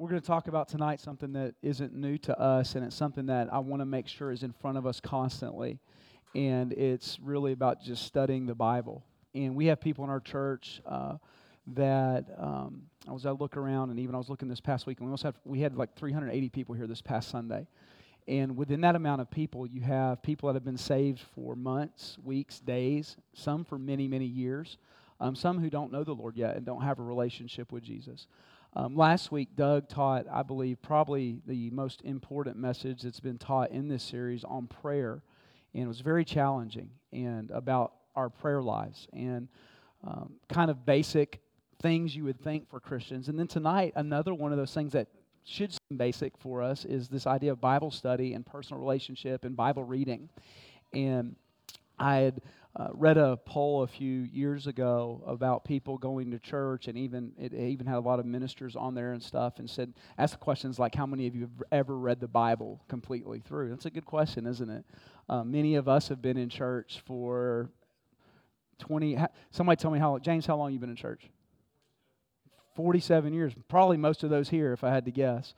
we're going to talk about tonight something that isn't new to us, and it's something that I want to make sure is in front of us constantly, and it's really about just studying the Bible. And we have people in our church I look around, and even I was looking this past week, and we had like 380 people here this past Sunday. And within that amount of people, you have people that have been saved for months, weeks, days, some for many, many years, some who don't know the Lord yet and don't have a relationship with Jesus. Last week, Doug taught, I believe, probably the most important message that's been taught in this series on prayer, and it was very challenging, and about our prayer lives, and kind of basic things you would think for Christians. And then tonight, another one of those things that should seem basic for us is this idea of Bible study and personal relationship and Bible reading. And I had read a poll a few years ago about people going to church, and it even had a lot of ministers on there and stuff, and said, ask questions like, how many of you have ever read the Bible completely through? That's a good question, isn't it? Many of us have been in church for 20, somebody tell me, James, how long you been in church? 47 years, probably most of those here if I had to guess.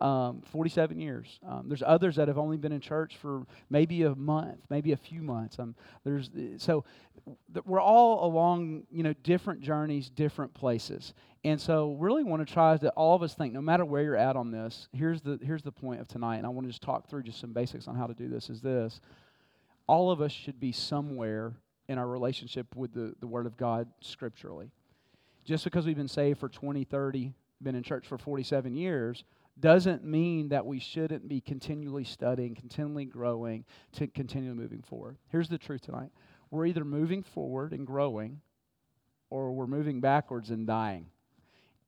47 years. There's others that have only been in church for maybe a month, maybe a few months. We're all along, different journeys, different places. And so really want to try to all of us think, no matter where you're at on this, here's the point of tonight, and I want to just talk through just some basics on how to do this, is this. All of us should be somewhere in our relationship with the Word of God scripturally. Just because we've been saved for 20, 30, been in church for 47 years, doesn't mean that we shouldn't be continually studying, continually growing, to continually moving forward. Here's the truth tonight. We're either moving forward and growing, or we're moving backwards and dying.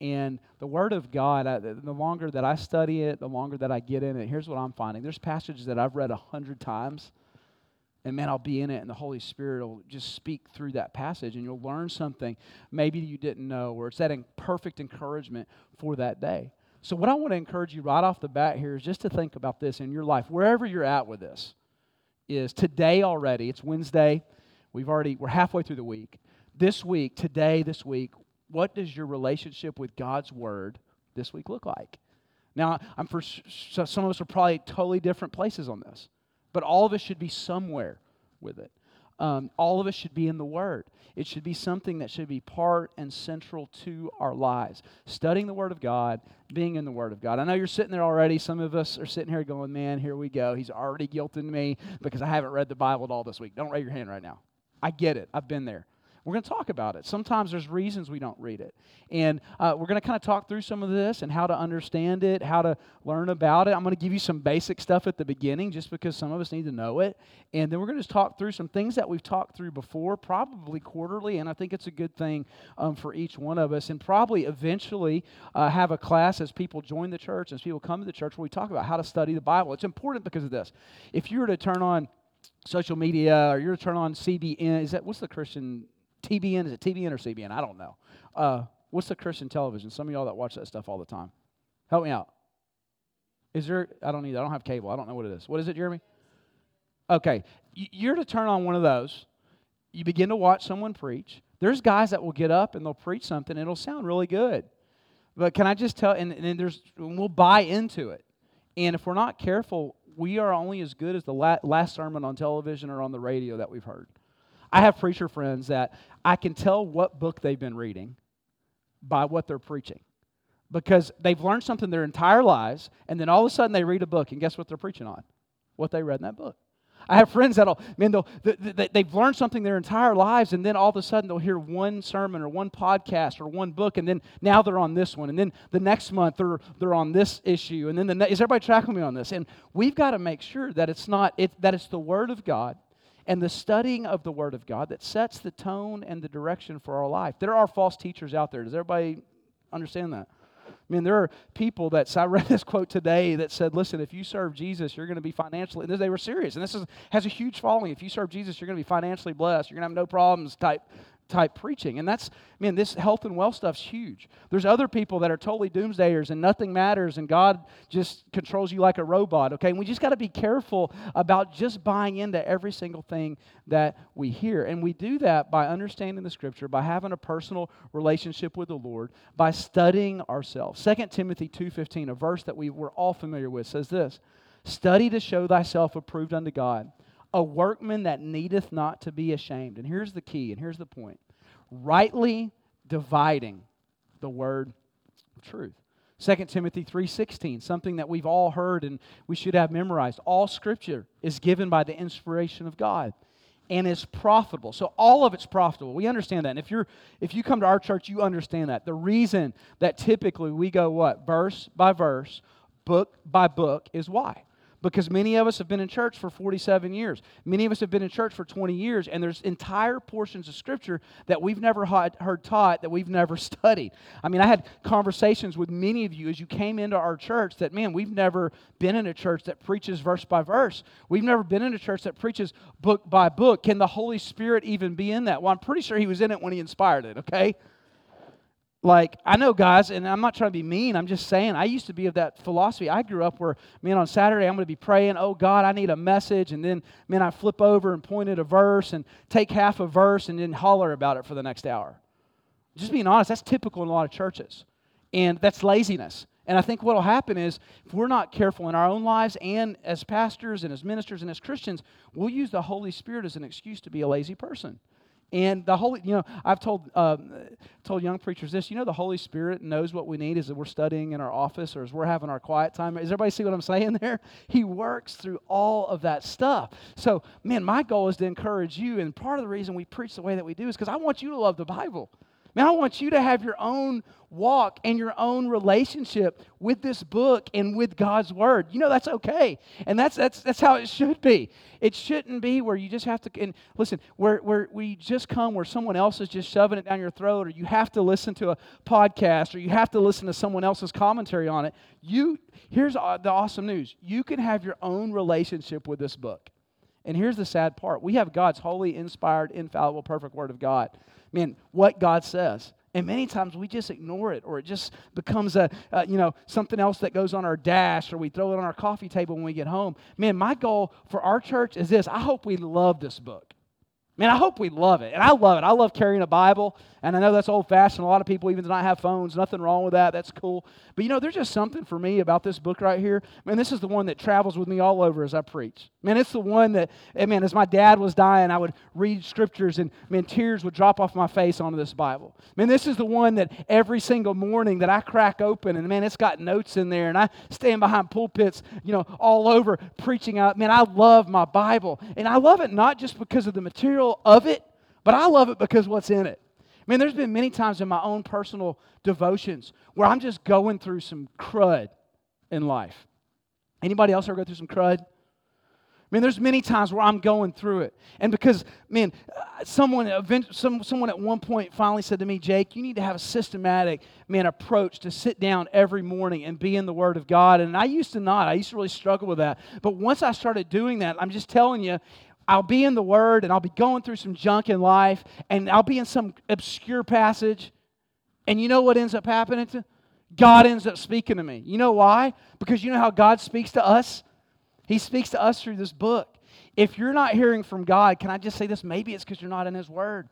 And the Word of God, the longer that I study it, the longer that I get in it, here's what I'm finding. There's passages that I've read 100 times, and man, I'll be in it, and the Holy Spirit will just speak through that passage, and you'll learn something maybe you didn't know, or it's that perfect encouragement for that day. So what I want to encourage you right off the bat here is just to think about this in your life, wherever you're at with this, is today already, it's Wednesday, we're halfway through the week. This week, what does your relationship with God's Word this week look like? Now, some of us are probably totally different places on this. But all of us should be somewhere with it. All of us should be in the Word. It should be something that should be part and central to our lives. Studying the Word of God, being in the Word of God. I know you're sitting there already. Some of us are sitting here going, man, here we go. He's already guilting me because I haven't read the Bible at all this week. Don't raise your hand right now. I get it. I've been there. We're going to talk about it. Sometimes there's reasons we don't read it. And we're going to kind of talk through some of this and how to understand it, how to learn about it. I'm going to give you some basic stuff at the beginning just because some of us need to know it. And then we're going to just talk through some things that we've talked through before, probably quarterly, and I think it's a good thing for each one of us. And probably eventually have a class as people join the church, as people come to the church, where we talk about how to study the Bible. It's important because of this. If you were to turn on social media, or you were to turn on CBN, what's the Christian... TBN, is it TBN or CBN? I don't know. What's the Christian television? Some of y'all that watch that stuff all the time. Help me out. I don't have cable. I don't know what it is. What is it, Jeremy? Okay. You're to turn on one of those. You begin to watch someone preach. There's guys that will get up and they'll preach something, and it'll sound really good. But can I just tell, and we'll buy into it. And if we're not careful, we are only as good as the last sermon on television or on the radio that we've heard. I have preacher friends that I can tell what book they've been reading by what they're preaching, because they've learned something their entire lives, and then all of a sudden they read a book, and guess what they're preaching on? What they read in that book. I have friends they've learned something their entire lives, and then all of a sudden they'll hear one sermon or one podcast or one book, and then now they're on this one, and then the next month they're on this issue, and then is everybody tracking me on this? And we've got to make sure that it's the Word of God and the studying of the Word of God that sets the tone and the direction for our life. There are false teachers out there. Does everybody understand that? I mean, there are people I read this quote today that said, listen, if you serve Jesus, you're going to be financially, and they were serious, and this has a huge following. If you serve Jesus, you're going to be financially blessed. You're going to have no problems type type preaching. And that's, man, this health and wealth stuff's huge. There's other people that are totally doomsdayers and nothing matters and God just controls you like a robot, okay? And we just got to be careful about just buying into every single thing that we hear. And we do that by understanding the Scripture, by having a personal relationship with the Lord, by studying ourselves. 2 Timothy 2:15, a verse that we're all familiar with, says this, "Study to show thyself approved unto God, a workman that needeth not to be ashamed." And here's the key, and here's the point. Rightly dividing the word of truth. 2 Timothy 3:16, something that we've all heard and we should have memorized. All Scripture is given by the inspiration of God and is profitable. So all of it's profitable. We understand that. And if you come to our church, you understand that. The reason that typically we go what? Verse by verse, book by book is why. Because many of us have been in church for 47 years. Many of us have been in church for 20 years, and there's entire portions of Scripture that we've never heard taught, that we've never studied. I mean, I had conversations with many of you as you came into our church that, man, we've never been in a church that preaches verse by verse. We've never been in a church that preaches book by book. Can the Holy Spirit even be in that? Well, I'm pretty sure He was in it when He inspired it, okay? Like, I know, guys, and I'm not trying to be mean. I'm just saying I used to be of that philosophy. I grew up where, man, on Saturday I'm going to be praying, oh, God, I need a message. And then, man, I flip over and point at a verse and take half a verse and then holler about it for the next hour. Just being honest, that's typical in a lot of churches. And that's laziness. And I think what will happen is if we're not careful in our own lives and as pastors and as ministers and as Christians, we'll use the Holy Spirit as an excuse to be a lazy person. And the Holy, you know, I've told young preachers this, you know, the Holy Spirit knows what we need as we're studying in our office or as we're having our quiet time. Does everybody see what I'm saying there? He works through all of that stuff. So, man, my goal is to encourage you, and part of the reason we preach the way that we do is because I want you to love the Bible. Man, I want you to have your own walk and your own relationship with this book and with God's Word. You know, that's okay. And that's how it should be. It shouldn't be where you just have to, and listen, where we just come where someone else is just shoving it down your throat, or you have to listen to a podcast, or you have to listen to someone else's commentary on it. Here's the awesome news. You can have your own relationship with this book. And here's the sad part. We have God's holy, inspired, infallible, perfect Word of God. Man, what God says. And many times we just ignore it, or it just becomes something else that goes on our dash, or we throw it on our coffee table when we get home. Man, my goal for our church is this. I hope we love this book. Man, I hope we love it. And I love it. I love carrying a Bible. And I know that's old-fashioned. A lot of people even do not have phones. Nothing wrong with that. That's cool. But, you know, there's just something for me about this book right here. Man, this is the one that travels with me all over as I preach. Man, it's the one that, man, as my dad was dying, I would read scriptures and, man, tears would drop off my face onto this Bible. Man, this is the one that every single morning that I crack open and, man, it's got notes in there. And I stand behind pulpits, you know, all over preaching out. Man, I love my Bible. And I love it not just because of the material of it, but I love it because what's in it. Man, there's been many times in my own personal devotions where I'm just going through some crud in life. Anybody else ever go through some crud? Man, there's many times where I'm going through it. And because, man, someone at one point finally said to me, Jake, you need to have a systematic, man, approach to sit down every morning and be in the Word of God. And I used to not. I used to really struggle with that. But once I started doing that, I'm just telling you, I'll be in the Word, and I'll be going through some junk in life, and I'll be in some obscure passage, and you know what ends up happening? God ends up speaking to me. You know why? Because you know how God speaks to us? He speaks to us through this book. If you're not hearing from God, can I just say this? Maybe it's because you're not in His Word.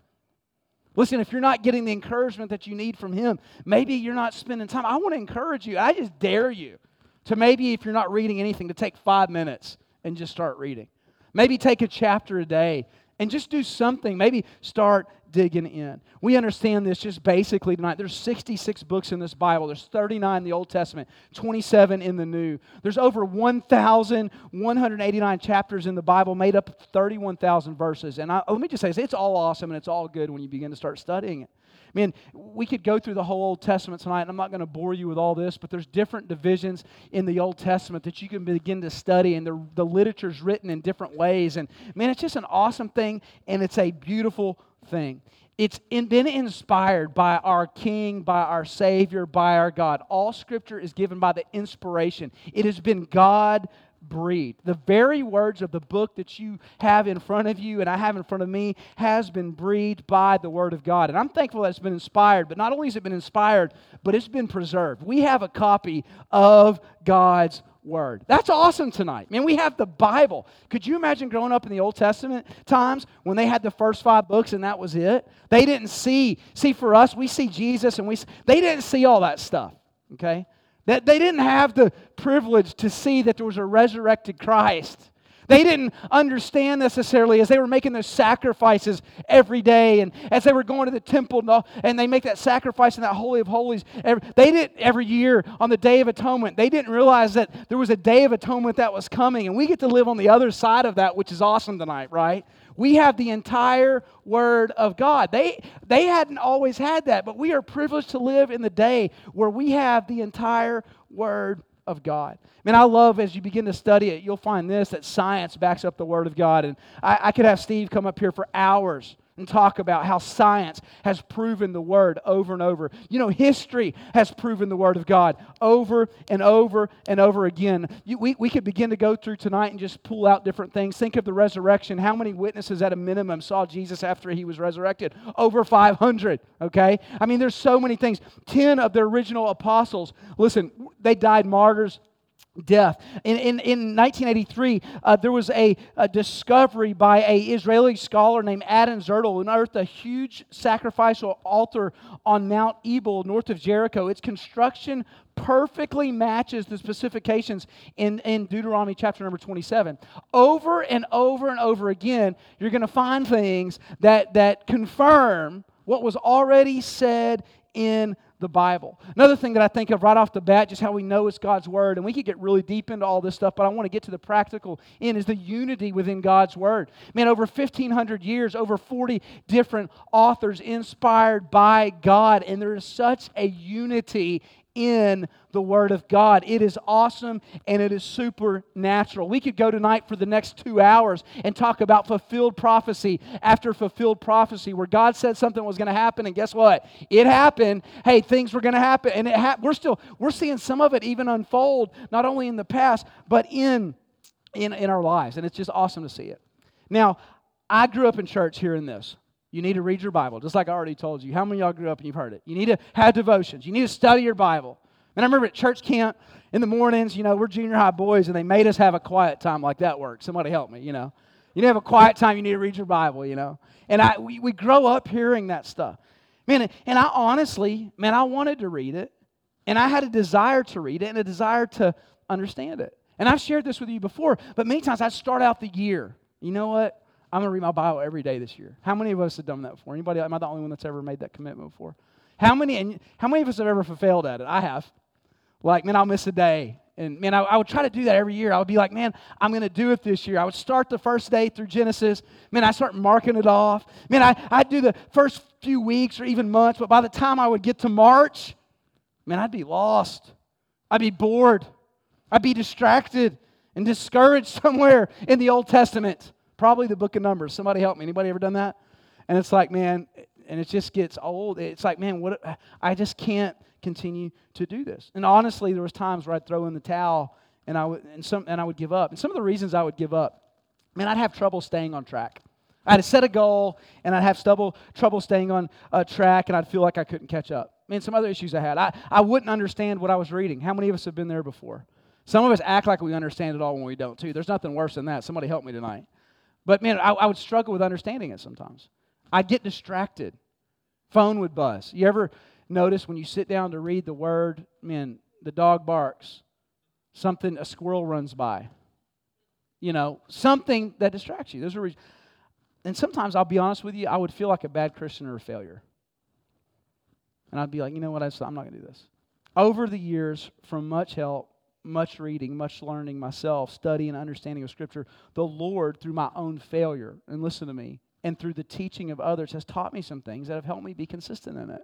Listen, if you're not getting the encouragement that you need from Him, maybe you're not spending time. I want to encourage you. I just dare you to maybe, if you're not reading anything, to take 5 minutes and just start reading. Maybe take a chapter a day and just do something. Maybe start digging in. We understand this just basically tonight. There's 66 books in this Bible. There's 39 in the Old Testament, 27 in the New. There's over 1,189 chapters in the Bible made up of 31,000 verses. And let me just say this. It's all awesome and it's all good when you begin to start studying it. Man, we could go through the whole Old Testament tonight, and I'm not going to bore you with all this, but there's different divisions in the Old Testament that you can begin to study, and the literature's written in different ways. And man, it's just an awesome thing, and it's a beautiful thing. It's been inspired by our King, by our Savior, by our God. All Scripture is given by the inspiration. It has been God breed. The very words of the book that you have in front of you and I have in front of me has been breathed by the Word of God. And I'm thankful that it's been inspired, but not only has it been inspired, but it's been preserved. We have a copy of God's Word. That's awesome tonight. Man, we have the Bible. Could you imagine growing up in the Old Testament times when they had the first 5 books and that was it? They didn't see for us, we see Jesus and they didn't see all that stuff, okay? That they didn't have the privilege to see that there was a resurrected Christ. They didn't understand necessarily as they were making those sacrifices every day and as they were going to the temple and they make that sacrifice in that Holy of Holies. They didn't every year on the Day of Atonement. They didn't realize that there was a Day of Atonement that was coming, and we get to live on the other side of that, which is awesome tonight, right? We have the entire Word of God. They hadn't always had that, but we are privileged to live in the day where we have the entire Word of God. Man, I love as you begin to study it, you'll find that science backs up the Word of God. And I could have Steve come up here for hours and talk about how science has proven the Word over and over. You know, history has proven the Word of God over and over and over again. We could begin to go through tonight and just pull out different things. Think of the resurrection. How many witnesses at a minimum saw Jesus after he was resurrected? Over 500, okay? I mean, there's so many things. 10 of the original apostles, listen, they died martyrs. Death. In 1983, there was a discovery by an Israeli scholar named Adon Zertal who unearthed a huge sacrificial altar on Mount Ebal, north of Jericho. Its construction perfectly matches the specifications in Deuteronomy chapter number 27. Over and over and over again, you're going to find things that confirm what was already said in the Bible. Another thing that I think of right off the bat, just how we know it's God's Word, and we could get really deep into all this stuff, but I want to get to the practical end, is the unity within God's Word. Man, over 1,500 years, over 40 different authors inspired by God, and there is such a unity in the Word of God. It is awesome and it is supernatural. We could go tonight for the next 2 hours and talk about fulfilled prophecy after fulfilled prophecy, where God said something was going to happen, and guess what? It happened. Hey, things were going to happen, and we're seeing some of it even unfold, not only in the past but in our lives, and it's just awesome to see it. Now, I grew up in church hearing this. You need to read your Bible, just like I already told you. How many of y'all grew up and you've heard it? You need to have devotions. You need to study your Bible. And I remember at church camp in the mornings, you know, we're junior high boys, and they made us have a quiet time like that worked. Somebody help me, you know. You need to have a quiet time. You need to read your Bible, you know. And we grow up hearing that stuff. Man, and I honestly, I wanted to read it, and I had a desire to read it and a desire to understand it. And I've shared this with you before, but many times I start out the year, you know what? I'm going to read my Bible every day this year. How many of us have done that before? Anybody? Am I the only one that's ever made that commitment before? How many of us have ever failed at it? I have. Like, man, I'll miss a day. And, man, I would try to do that every year. I would be like, man, I'm going to do it this year. I would start the first day through Genesis. Man, I start marking it off. Man, I'd do the first few weeks or even months, but by the time I would get to March, man, I'd be lost. I'd be bored. I'd be distracted and discouraged somewhere in the Old Testament. Probably the book of Numbers. Somebody help me. Anybody ever done that? And it's like, man, and it just gets old. It's like, man, I just can't continue to do this. And honestly, there was times where I'd throw in the towel, and I would give up. And some of the reasons I would give up, man, I'd have trouble staying on track. I'd set a goal, and I'd have trouble staying on track, and I'd feel like I couldn't catch up. Man, some other issues I had. I wouldn't understand what I was reading. How many of us have been there before? Some of us act like we understand it all when we don't, too. There's nothing worse than that. Somebody help me tonight. But, man, I would struggle with understanding it sometimes. I'd get distracted. Phone would buzz. You ever notice when you sit down to read the Word, man, the dog barks, a squirrel runs by. You know, something that distracts you. And sometimes, I'll be honest with you, I would feel like a bad Christian or a failure. And I'd be like, you know what, I'm not going to do this. Over the years, from much help, much reading, much learning myself, study and understanding of Scripture, the Lord, through my own failure, and listen to me, and through the teaching of others, has taught me some things that have helped me be consistent in it.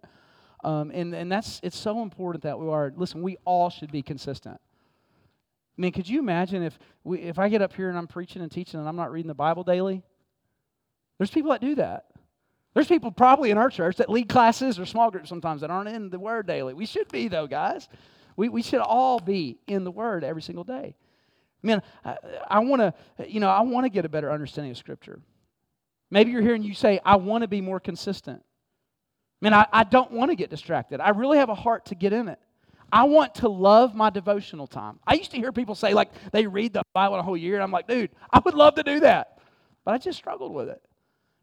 And it's so important that we are, listen, we all should be consistent. I mean, could you imagine if I get up here and I'm preaching and teaching and I'm not reading the Bible daily? There's people that do that. There's people probably in our church that lead classes or small groups sometimes that aren't in the Word daily. We should be, though, guys. We should all be in the Word every single day. man, I want to, I want to get a better understanding of Scripture. Maybe you're here and you say, I want to be more consistent. Man, I don't want to get distracted. I really have a heart to get in it. I want to love my devotional time. I used to hear people say, like, they read the Bible a whole year, and I'm like, dude, I would love to do that. But I just struggled with it.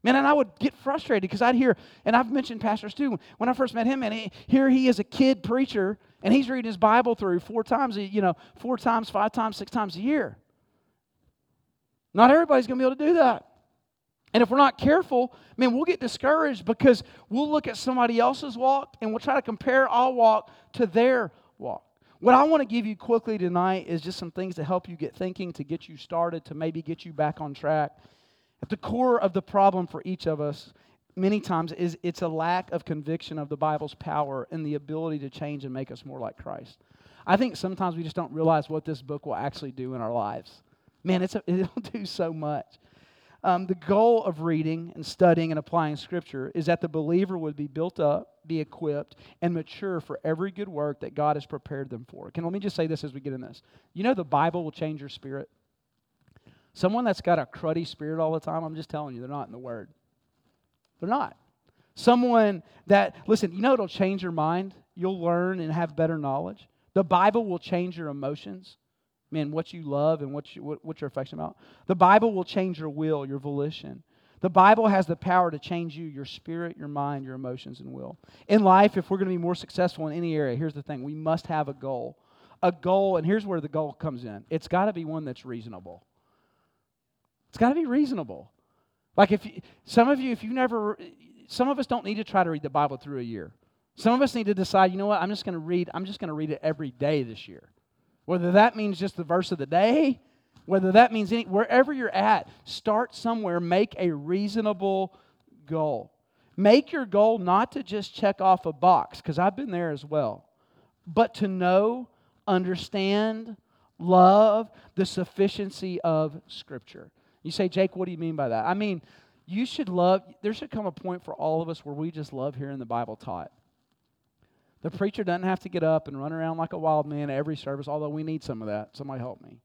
Man, and I would get frustrated because I'd hear, and I've mentioned pastors too, when I first met him, and here he is a kid preacher, and he's reading his Bible through four times, 5 times, 6 times a year. Not everybody's going to be able to do that. And if we're not careful, man, we'll get discouraged because we'll look at somebody else's walk and we'll try to compare our walk to their walk. What I want to give you quickly tonight is just some things to help you get thinking, to get you started, to maybe get you back on track. At the core of the problem for each of us, many times, is it's a lack of conviction of the Bible's power and the ability to change and make us more like Christ. I think sometimes we just don't realize what this book will actually do in our lives. Man, it'll do so much. The goal of reading and studying and applying Scripture is that the believer would be built up, be equipped, and mature for every good work that God has prepared them for. Let me just say this as we get in this. You know the Bible will change your spirit. Someone that's got a cruddy spirit all the time, I'm just telling you, they're not in the Word. They're not. Someone that, listen, it'll change your mind. You'll learn and have better knowledge. The Bible will change your emotions. Man, what you love and what you're affectionate about. The Bible will change your will, your volition. The Bible has the power to change you, your spirit, your mind, your emotions, and will. In life, if we're going to be more successful in any area, here's the thing. We must have a goal. A goal, and here's where the goal comes in. It's got to be one that's reasonable. It's got to be reasonable. Like some of us don't need to try to read the Bible through a year. Some of us need to decide, I'm just going to read it every day this year. Whether that means just the verse of the day, whether that means wherever you're at, start somewhere, make a reasonable goal. Make your goal not to just check off a box, because I've been there as well, but to know, understand, love the sufficiency of Scripture. You say, Jake, what do you mean by that? I mean, you should love, there should come a point for all of us where we just love hearing the Bible taught. The preacher doesn't have to get up and run around like a wild man at every service, although we need some of that. Somebody help me.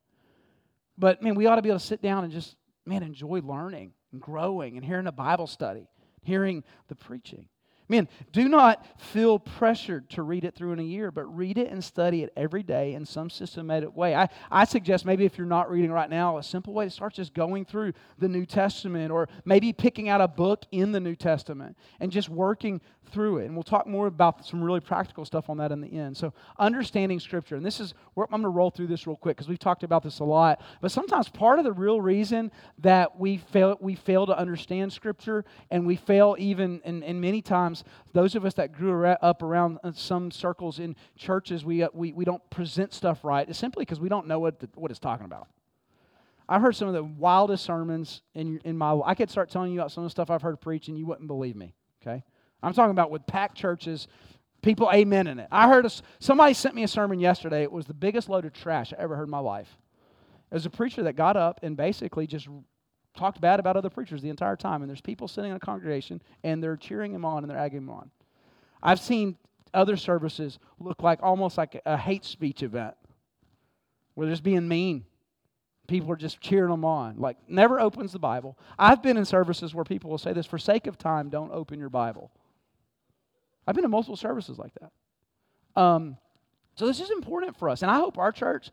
But, man, we ought to be able to sit down and just, enjoy learning and growing and hearing a Bible study, hearing the preaching. Man, do not feel pressured to read it through in a year, but read it and study it every day in some systematic way. I suggest maybe if you're not reading right now, a simple way to start just going through the New Testament or maybe picking out a book in the New Testament and just working through it. And we'll talk more about some really practical stuff on that in the end. So understanding Scripture. And I'm going to roll through this real quick because we've talked about this a lot. But sometimes part of the real reason that we fail to understand Scripture and we fail even, and many times, those of us that grew up around some circles in churches, we don't present stuff right. It's simply because we don't know what it's talking about. I've heard some of the wildest sermons in my life. I could start telling you about some of the stuff I've heard preached, and you wouldn't believe me. Okay, I'm talking about with packed churches, people amen in it. I heard somebody sent me a sermon yesterday. It was the biggest load of trash I ever heard in my life. It was a preacher that got up and basically just talked bad about other preachers the entire time, and there's people sitting in a congregation, and they're cheering him on, and they're egging him on. I've seen other services look like almost like a hate speech event, where they're just being mean. People are just cheering them on, like never opens the Bible. I've been in services where people will say this, for sake of time, don't open your Bible. I've been in multiple services like that. So this is important for us, and I hope our church,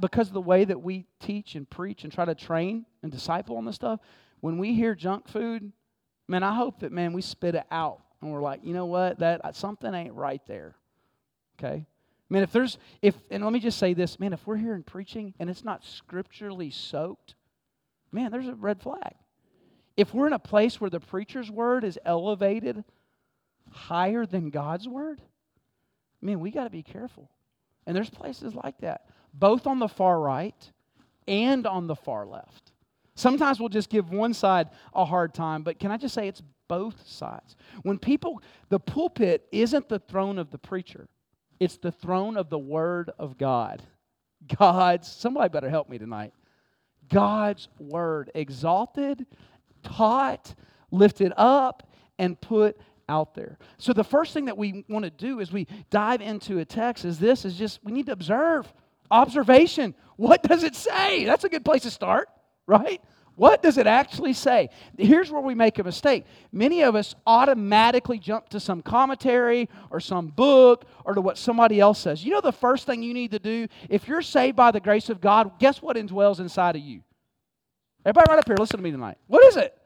because of the way that we teach and preach and try to train and disciple on this stuff, when we hear junk food, man, I hope that, we spit it out. And we're like, that something ain't right there. Okay? Man, and let me just say this, if we're hearing preaching and it's not scripturally soaked, there's a red flag. If we're in a place where the preacher's word is elevated higher than God's word, we got to be careful. And there's places like that, both on the far right and on the far left. Sometimes we'll just give one side a hard time, but can I just say it's both sides. The pulpit isn't the throne of the preacher. It's the throne of the Word of God. Somebody better help me tonight. God's Word, exalted, taught, lifted up, and put out there. So the first thing that we want to do as we dive into a text is we need to observe. Observation. What does it say? That's a good place to start, right? What does it actually say? Here's where we make a mistake. Many of us automatically jump to some commentary or some book or to what somebody else says. You know the first thing you need to do? If you're saved by the grace of God, guess what indwells inside of you? Everybody right up here, listen to me tonight. What is it?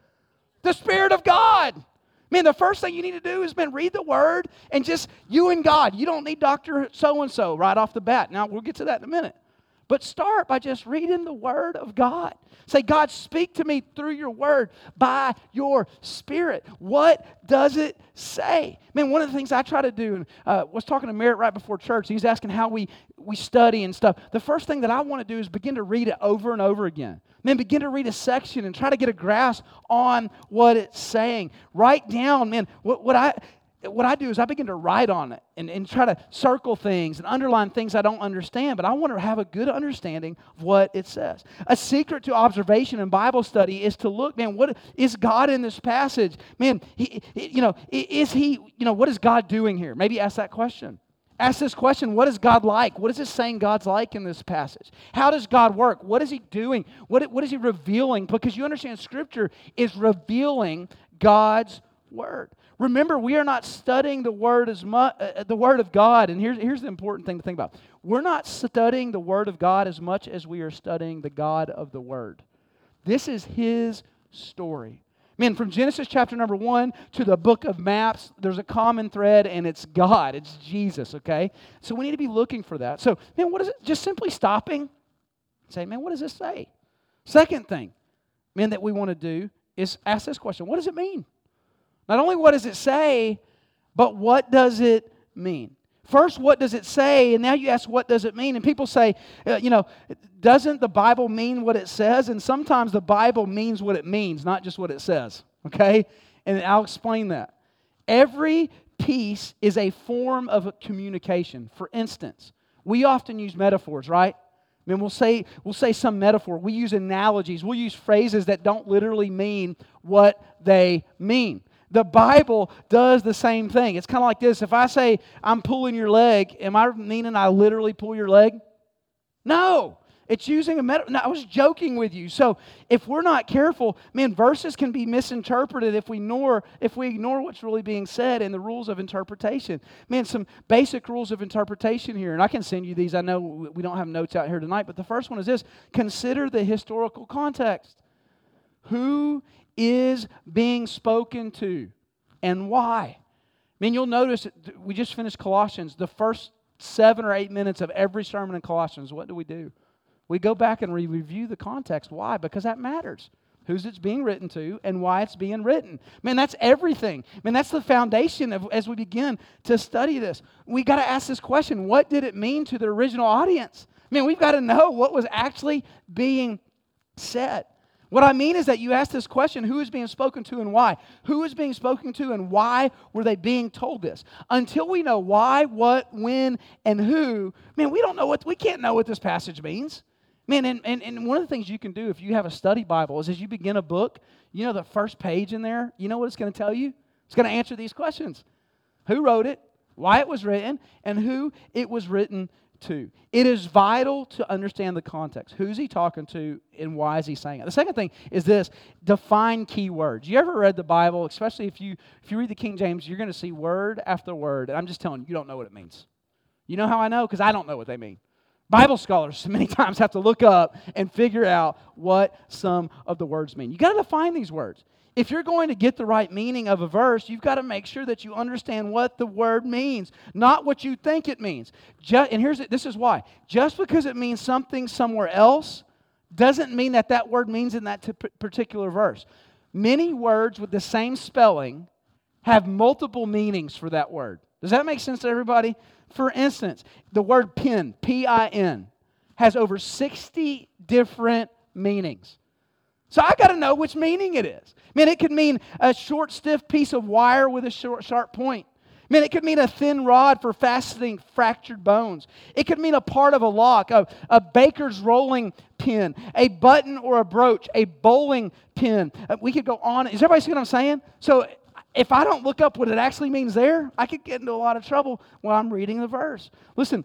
The Spirit of God. Man, the first thing you need to do is, man, read the Word and just you and God. You don't need Dr. So-and-so right off the bat. Now, we'll get to that in a minute. But start by just reading the Word of God. Say, God, speak to me through your Word by your Spirit. What does it say? Man, one of the things I try to do, and was talking to Merritt right before church, he's asking how we study and stuff. The first thing that I want to do is begin to read it over and over again. Man, begin to read a section and try to get a grasp on what it's saying. Write down, man, what I do is I begin to write on it and try to circle things and underline things I don't understand, but I want to have a good understanding of what it says. A secret to observation in Bible study is to look, man, what is God in this passage? Man, what is God doing here? Maybe ask that question. Ask this question, what is God like? What is it saying God's like in this passage? How does God work? What is He doing? What is He revealing? Because you understand Scripture is revealing God's Word. Remember, we are not studying the Word as much, the Word of God. And here's the important thing to think about. We're not studying the Word of God as much as we are studying the God of the Word. This is His story. Man, from Genesis chapter number 1 to the book of Maps, there's a common thread, and it's God. It's Jesus, okay? So we need to be looking for that. So, man, what is it? Just simply stopping and saying, man, what does this say? Second thing, man, that we want to do is ask this question. What does it mean? Not only what does it say, but what does it mean? First, what does it say? And now you ask, what does it mean? And people say, doesn't the Bible mean what it says? And sometimes the Bible means what it means, not just what it says, okay? And I'll explain that. Every piece is a form of communication. For instance, we often use metaphors, right? I mean, we'll say some metaphor. We use analogies. We'll use phrases that don't literally mean what they mean. The Bible does the same thing. It's kind of like this. If I say, I'm pulling your leg, am I meaning I literally pull your leg? No. It's using a metaphor. No, I was joking with you. So if we're not careful, man, verses can be misinterpreted if we ignore what's really being said and the rules of interpretation. Man, some basic rules of interpretation here, and I can send you these. I know we don't have notes out here tonight, but the first one is this. Consider the historical context. Who is being spoken to and why? I mean, you'll notice we just finished Colossians. The first 7 or 8 minutes of every sermon in Colossians, what do? We go back and review the context. Why? Because that matters. Who's it's being written to and why it's being written. Man, that's everything. Man, that's the foundation as we begin to study this. We got to ask this question, what did it mean to the original audience? Man, we've got to know what was actually being said. What I mean is that you ask this question, who is being spoken to and why? Who is being spoken to and why were they being told this? Until we know why, what, when, and who, man, we can't know what this passage means. Man, and one of the things you can do if you have a study Bible is as you begin a book, you know the first page in there, you know what it's going to tell you? It's going to answer these questions. Who wrote it, why it was written, and who it was written to. It is vital to understand the context. Who's he talking to and why is he saying it? The second thing is this, define key words. You ever read the Bible, especially if you read the King James, you're going to see word after word. And I'm just telling you, you don't know what it means. You know how I know? Because I don't know what they mean. Bible scholars many times have to look up and figure out what some of the words mean. You've got to define these words. If you're going to get the right meaning of a verse, you've got to make sure that you understand what the word means, not what you think it means. This is why. Just because it means something somewhere else doesn't mean that word means in that particular verse. Many words with the same spelling have multiple meanings for that word. Does that make sense to everybody? For instance, the word pin, P-I-N, has over 60 different meanings. So I got to know which meaning it is. Man, it could mean a short, stiff piece of wire with a short, sharp point. Man, it could mean a thin rod for fastening fractured bones. It could mean a part of a lock, a baker's rolling pin, a button or a brooch, a bowling pin. We could go on. Does everybody see what I'm saying? So if I don't look up what it actually means there, I could get into a lot of trouble while I'm reading the verse. Listen,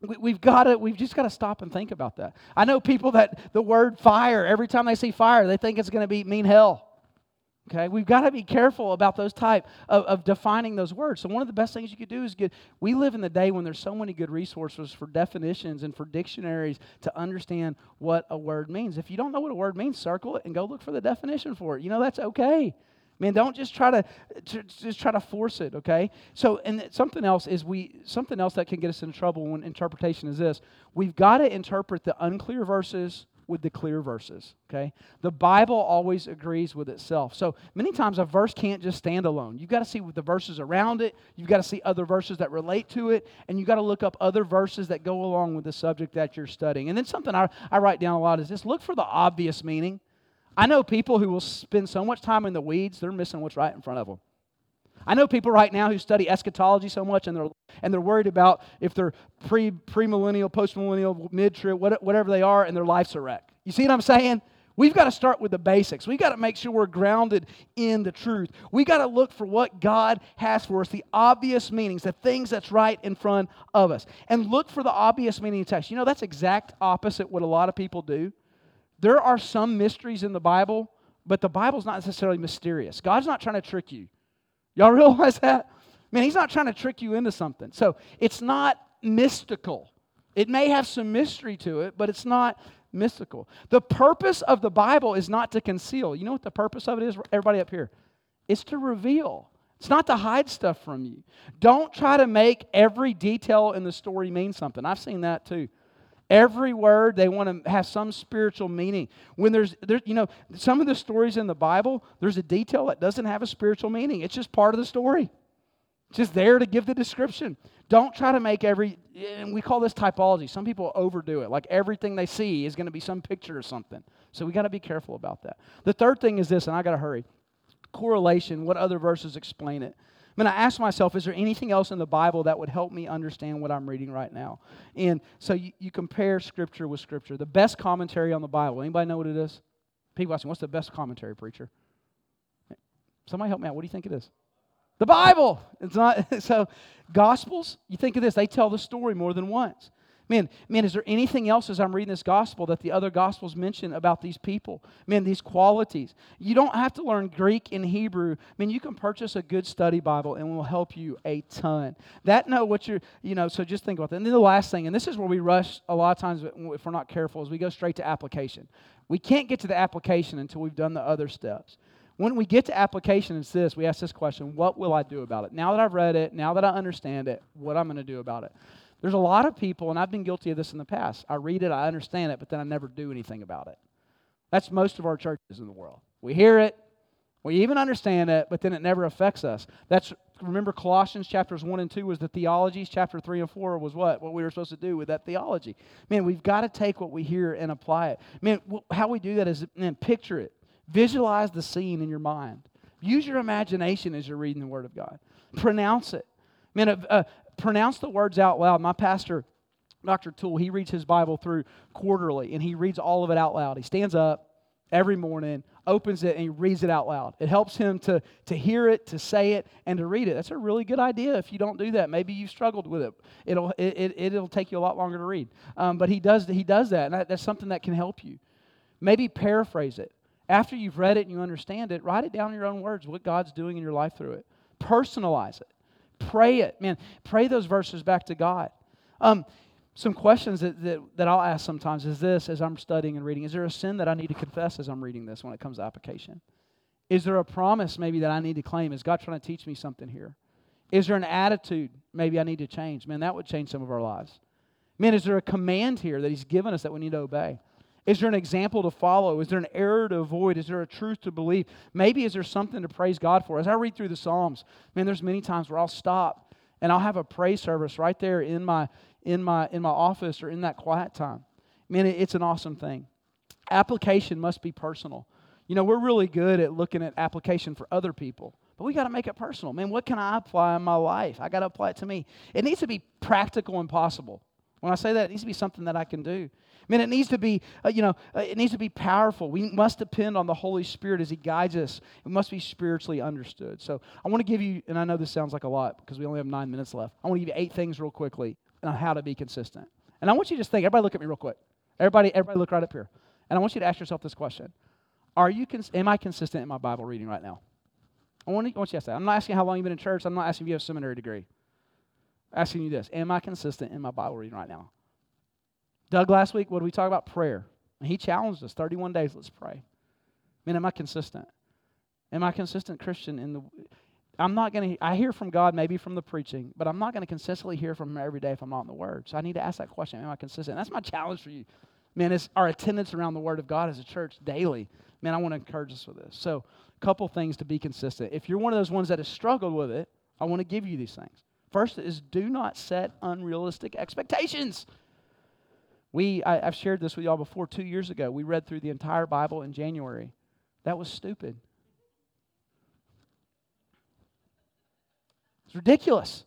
We've just got to stop and think about that. I know people that the word fire, every time they see fire, they think it's going to mean hell. Okay, we've got to be careful about those type of defining those words. So one of the best things you could do is we live in the day when there's so many good resources for definitions and for dictionaries to understand what a word means. If you don't know what a word means, circle it and go look for the definition for it. You know, that's okay. Man, don't just try to force it, okay? So, and something else that can get us into trouble when interpretation is this: we've got to interpret the unclear verses with the clear verses, okay? The Bible always agrees with itself. So many times a verse can't just stand alone. You've got to see the verses around it. You've got to see other verses that relate to it. And you've got to look up other verses that go along with the subject that you're studying. And then something I write down a lot is this: look for the obvious meaning. I know people who will spend so much time in the weeds, they're missing what's right in front of them. I know people right now who study eschatology so much, and they're worried about if they're premillennial, postmillennial, mid-trib, whatever they are, and their life's a wreck. You see what I'm saying? We've got to start with the basics. We've got to make sure we're grounded in the truth. We've got to look for what God has for us, the obvious meanings, the things that's right in front of us. And look for the obvious meaning in text. You know, that's exact opposite what a lot of people do. There are some mysteries in the Bible, but the Bible's not necessarily mysterious. God's not trying to trick you. Y'all realize that? Man, He's not trying to trick you into something. So it's not mystical. It may have some mystery to it, but it's not mystical. The purpose of the Bible is not to conceal. You know what the purpose of it is? Everybody up here. It's to reveal. It's not to hide stuff from you. Don't try to make every detail in the story mean something. I've seen that too. Every word, they want to have some spiritual meaning. When there's some of the stories in the Bible, there's a detail that doesn't have a spiritual meaning. It's just part of the story. It's just there to give the description. Don't try to make and we call this typology. Some people overdo it. Like everything they see is going to be some picture or something. So we got to be careful about that. The third thing is this, and I got to hurry. Correlation, what other verses explain it? I mean, I ask myself, is there anything else in the Bible that would help me understand what I'm reading right now? And so you compare Scripture with Scripture. The best commentary on the Bible. Anybody know what it is? People asking, what's the best commentary, preacher? Somebody help me out. What do you think it is? The Bible. It's not. So Gospels, you think of this. They tell the story more than once. Man, is there anything else as I'm reading this gospel that the other gospels mention about these people? Man, these qualities. You don't have to learn Greek and Hebrew. Man, you can purchase a good study Bible and it will help you a ton. So just think about that. And then the last thing, and this is where we rush a lot of times if we're not careful, is we go straight to application. We can't get to the application until we've done the other steps. When we get to application, it's this. We ask this question: what will I do about it? Now that I've read it, now that I understand it, what I'm going to do about it? There's a lot of people, and I've been guilty of this in the past. I read it, I understand it, but then I never do anything about it. That's most of our churches in the world. We hear it, we even understand it, but then it never affects us. Remember Colossians chapters 1 and 2 was the theologies. Chapter 3 and 4 was what we were supposed to do with that theology. Man, we've got to take what we hear and apply it. Man, how we do that is, man, picture it. Visualize the scene in your mind. Use your imagination as you're reading the Word of God. Pronounce it. Man, pronounce the words out loud. My pastor, Dr. Toole, he reads his Bible through quarterly, and he reads all of it out loud. He stands up every morning, opens it, and he reads it out loud. It helps him to hear it, to say it, and to read it. That's a really good idea. If you don't do that, maybe you've struggled with it. It'll take you a lot longer to read. But he does that, and that's something that can help you. Maybe paraphrase it. After you've read it and you understand it, write it down in your own words, what God's doing in your life through it. Personalize it. Pray it. Man, pray those verses back to God. Some questions that I'll ask sometimes is this, as I'm studying and reading: is there a sin that I need to confess as I'm reading this when it comes to application? Is there a promise maybe that I need to claim? Is God trying to teach me something here? Is there an attitude maybe I need to change? Man, that would change some of our lives. Man, is there a command here that He's given us that we need to obey? Is there an example to follow? Is there an error to avoid? Is there a truth to believe? Maybe is there something to praise God for? As I read through the Psalms, man, there's many times where I'll stop and I'll have a praise service right there in my office or in that quiet time. Man, it's an awesome thing. Application must be personal. You know, we're really good at looking at application for other people, but we got to make it personal. Man, what can I apply in my life? I got to apply it to me. It needs to be practical and possible. When I say that, it needs to be something that I can do. Man, it needs to be, it needs to be powerful. We must depend on the Holy Spirit as He guides us. It must be spiritually understood. So I want to give you, and I know this sounds like a lot because we only have 9 minutes left. I want to give you 8 things real quickly on how to be consistent. And I want you to just think, everybody look at me real quick. Everybody look right up here. And I want you to ask yourself this question. Am I consistent in my Bible reading right now? I want you to ask that. I'm not asking how long you've been in church. I'm not asking if you have a seminary degree. I'm asking you this. Am I consistent in my Bible reading right now? Doug, last week, what did we talk about? Prayer. And he challenged us, 31 days, let's pray. Man, am I consistent? Am I a consistent Christian? I hear from God maybe from the preaching, but I'm not going to consistently hear from Him every day if I'm not in the Word. So I need to ask that question, am I consistent? And that's my challenge for you. Man, it's our attendance around the Word of God as a church daily. Man, I want to encourage us with this. So a couple things to be consistent. If you're one of those ones that has struggled with it, I want to give you these things. First is do not set unrealistic expectations. I've shared this with y'all before. 2 years ago, we read through the entire Bible in January. That was stupid. It's ridiculous.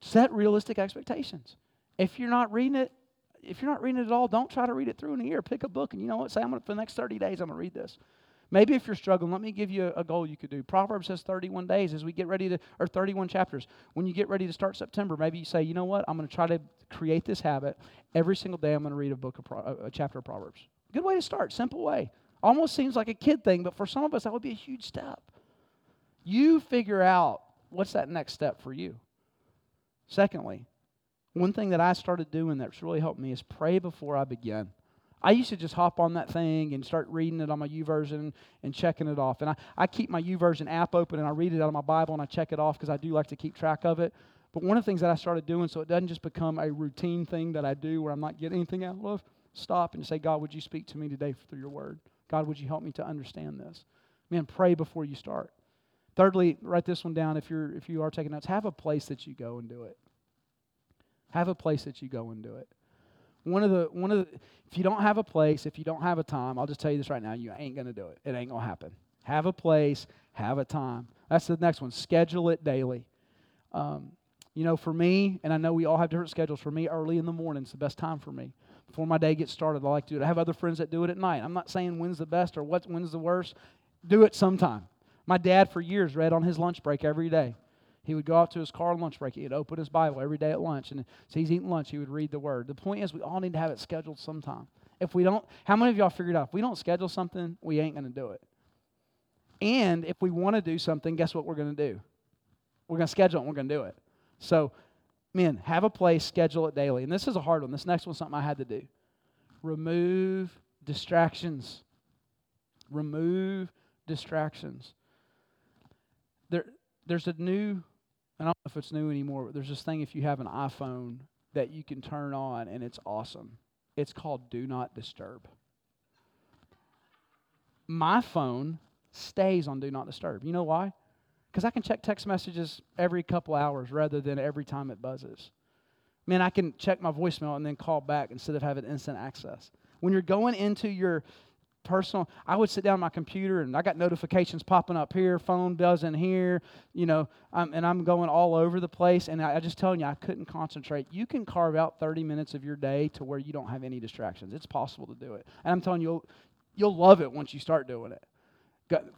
Set realistic expectations. If you're not reading it at all, don't try to read it through in a year. Pick a book and you know what? Say, for the next 30 days, I'm going to read this. Maybe if you're struggling, let me give you a goal you could do. Proverbs says 31 days as we get ready to, or 31 chapters. When you get ready to start September, maybe you say, you know what? I'm going to try to create this habit. Every single day I'm going to read a chapter of Proverbs. Good way to start, simple way. Almost seems like a kid thing, but for some of us, that would be a huge step. You figure out what's that next step for you. Secondly, one thing that I started doing that's really helped me is pray before I begin. I used to just hop on that thing and start reading it on my YouVersion and checking it off. And I keep my YouVersion app open, and I read it out of my Bible, and I check it off because I do like to keep track of it. But one of the things that I started doing so it doesn't just become a routine thing that I do where I'm not getting anything out of, stop and say, God, would you speak to me today through your word? God, would you help me to understand this? Man, pray before you start. Thirdly, write this one down if you are taking notes. Have a place that you go and do it. Have a place that you go and do it. If you don't have a place, if you don't have a time, I'll just tell you this right now, you ain't going to do it. It ain't going to happen. Have a place, have a time. That's the next one. Schedule it daily. For me, and I know we all have different schedules, for me, early in the morning is the best time for me. Before my day gets started, I like to do it. I have other friends that do it at night. I'm not saying when's the best or when's the worst. Do it sometime. My dad for years read on his lunch break every day. He would go out to his car on lunch break. He'd open his Bible every day at lunch. And so he's eating lunch, he would read the Word. The point is we all need to have it scheduled sometime. If we don't, how many of y'all figured out if we don't schedule something, we ain't going to do it? And if we want to do something, guess what we're going to do? We're going to schedule it and we're going to do it. So, man, have a place, schedule it daily. And this is a hard one. This next one's something I had to do. Remove distractions. Remove distractions. There's a new... I don't know if it's new anymore, but there's this thing if you have an iPhone that you can turn on, and it's awesome. It's called Do Not Disturb. My phone stays on Do Not Disturb. You know why? Because I can check text messages every couple hours rather than every time it buzzes. Man, I can check my voicemail and then call back instead of having instant access. When you're going into your personal, I would sit down at my computer and I got notifications popping up here, phone bells in here, and I'm going all over the place. And I'm just telling you, I couldn't concentrate. You can carve out 30 minutes of your day to where you don't have any distractions. It's possible to do it. And I'm telling you, you'll love it once you start doing it.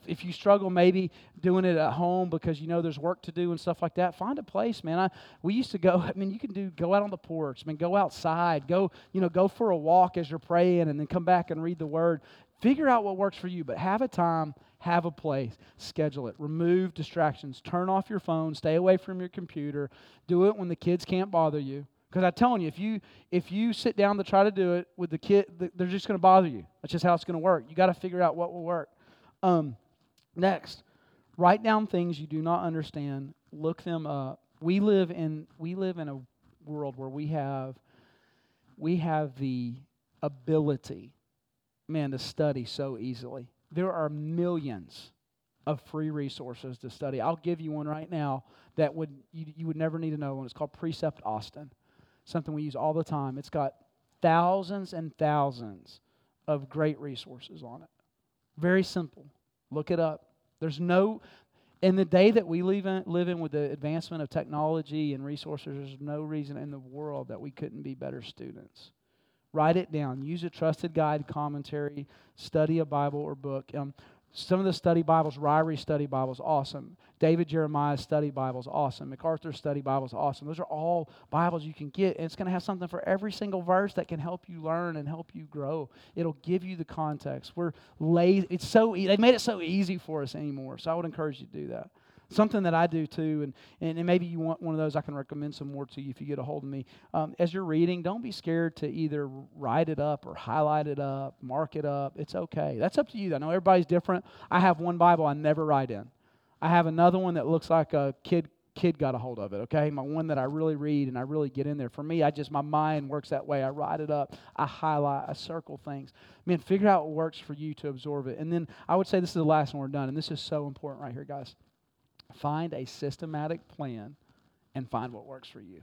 If you struggle maybe doing it at home because you know there's work to do and stuff like that, find a place, man. We used to go. I mean, you can go out on the porch. I mean, go outside. Go for a walk as you're praying, and then come back and read the Word. Figure out what works for you, but have a time, have a place, schedule it. Remove distractions. Turn off your phone. Stay away from your computer. Do it when the kids can't bother you. Because I'm telling you, if you sit down to try to do it with the kid, they're just going to bother you. That's just how it's going to work. You got to figure out what will work. Next, write down things you do not understand. Look them up. We live in a world where we have the ability, man, to study so easily. There are millions of free resources to study. I'll give you one right now that you would never need to know. One. It's called Precept Austin. Something we use all the time. It's got thousands and thousands of great resources on it. Very simple. Look it up. In the day that we live in with the advancement of technology and resources, there's no reason in the world that we couldn't be better students. Write it down. Use a trusted guide, commentary, study a Bible or book. Some of the study Bibles, Ryrie Study Bible's awesome. David Jeremiah's Study Bible's awesome. MacArthur's Study Bible's awesome. Those are all Bibles you can get, and it's going to have something for every single verse that can help you learn and help you grow. It'll give you the context. We're lazy. It's so they made it so easy for us anymore. So I would encourage you to do that. Something that I do too, and maybe you want one of those. I can recommend some more to you if you get a hold of me. As you're reading, don't be scared to either write it up or highlight it up, mark it up. It's okay. That's up to you. I know everybody's different. I have one Bible I never write in. I have another one that looks like a kid got a hold of it, okay? My one that I really read and I really get in there. For me, my mind works that way. I write it up. I highlight. I circle things. Man, figure out what works for you to absorb it. And then I would say this is the last one we're done, and this is so important right here, guys. Find a systematic plan and find what works for you.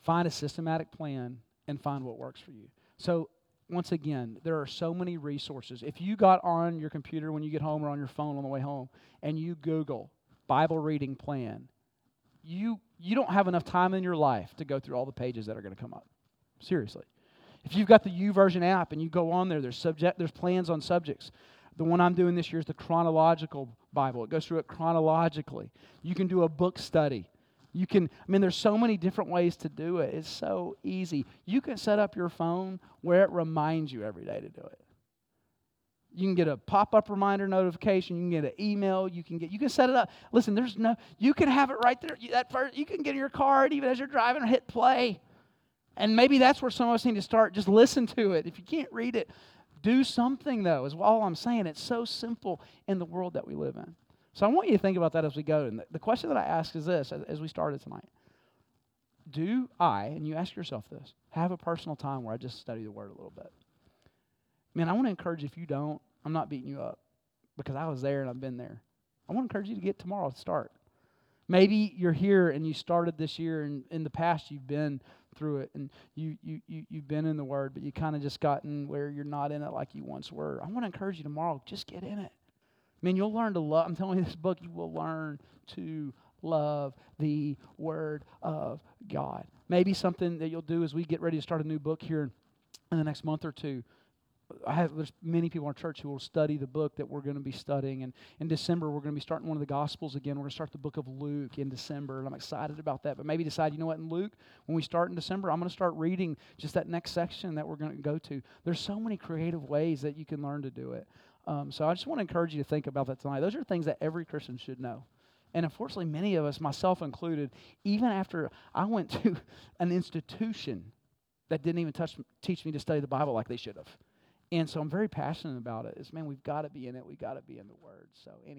Find a systematic plan and find what works for you. So, once again, there are so many resources. If you got on your computer when you get home or on your phone on the way home and you Google Bible reading plan, you don't have enough time in your life to go through all the pages that are going to come up. Seriously. If you've got the YouVersion app and you go on there, there's plans on subjects. The one I'm doing this year is the chronological Bible. It goes through it chronologically. You can do a book study. There's so many different ways to do it. It's so easy. You can set up your phone where it reminds you every day to do it. You can get a pop-up reminder notification. You can get an email. You can set it up. Listen, you can have it right there. You can get in your car and even as you're driving, hit play. And maybe that's where some of us need to start. Just listen to it. If you can't read it, do something, though, is all I'm saying. It's so simple in the world that we live in. So I want you to think about that as we go. And the question that I ask is this, as we started tonight. Do I, and you ask yourself this, have a personal time where I just study the Word a little bit? Man, I want to encourage you, if you don't, I'm not beating you up because I was there and I've been there. I want to encourage you to get tomorrow to start. Maybe you're here and you started this year, and in the past you've been through it, and you've been in the Word, but you kind of just gotten where you're not in it like you once were. I want to encourage you tomorrow, just get in it. Man, you'll learn to love. I'm telling you, this book, you will learn to love the Word of God. Maybe something that you'll do is we get ready to start a new book here in the next month or two. There's many people in our church who will study the book that we're going to be studying. And in December, we're going to be starting one of the Gospels again. We're going to start the book of Luke in December, and I'm excited about that. But maybe decide, you know what, in Luke, when we start in December, I'm going to start reading just that next section that we're going to go to. There's so many creative ways that you can learn to do it. So I just want to encourage you to think about that tonight. Those are things that every Christian should know. And unfortunately, many of us, myself included, even after I went to an institution that didn't even teach me to study the Bible like they should have. And so I'm very passionate about it. We've got to be in it. We've got to be in the Word. So anyway.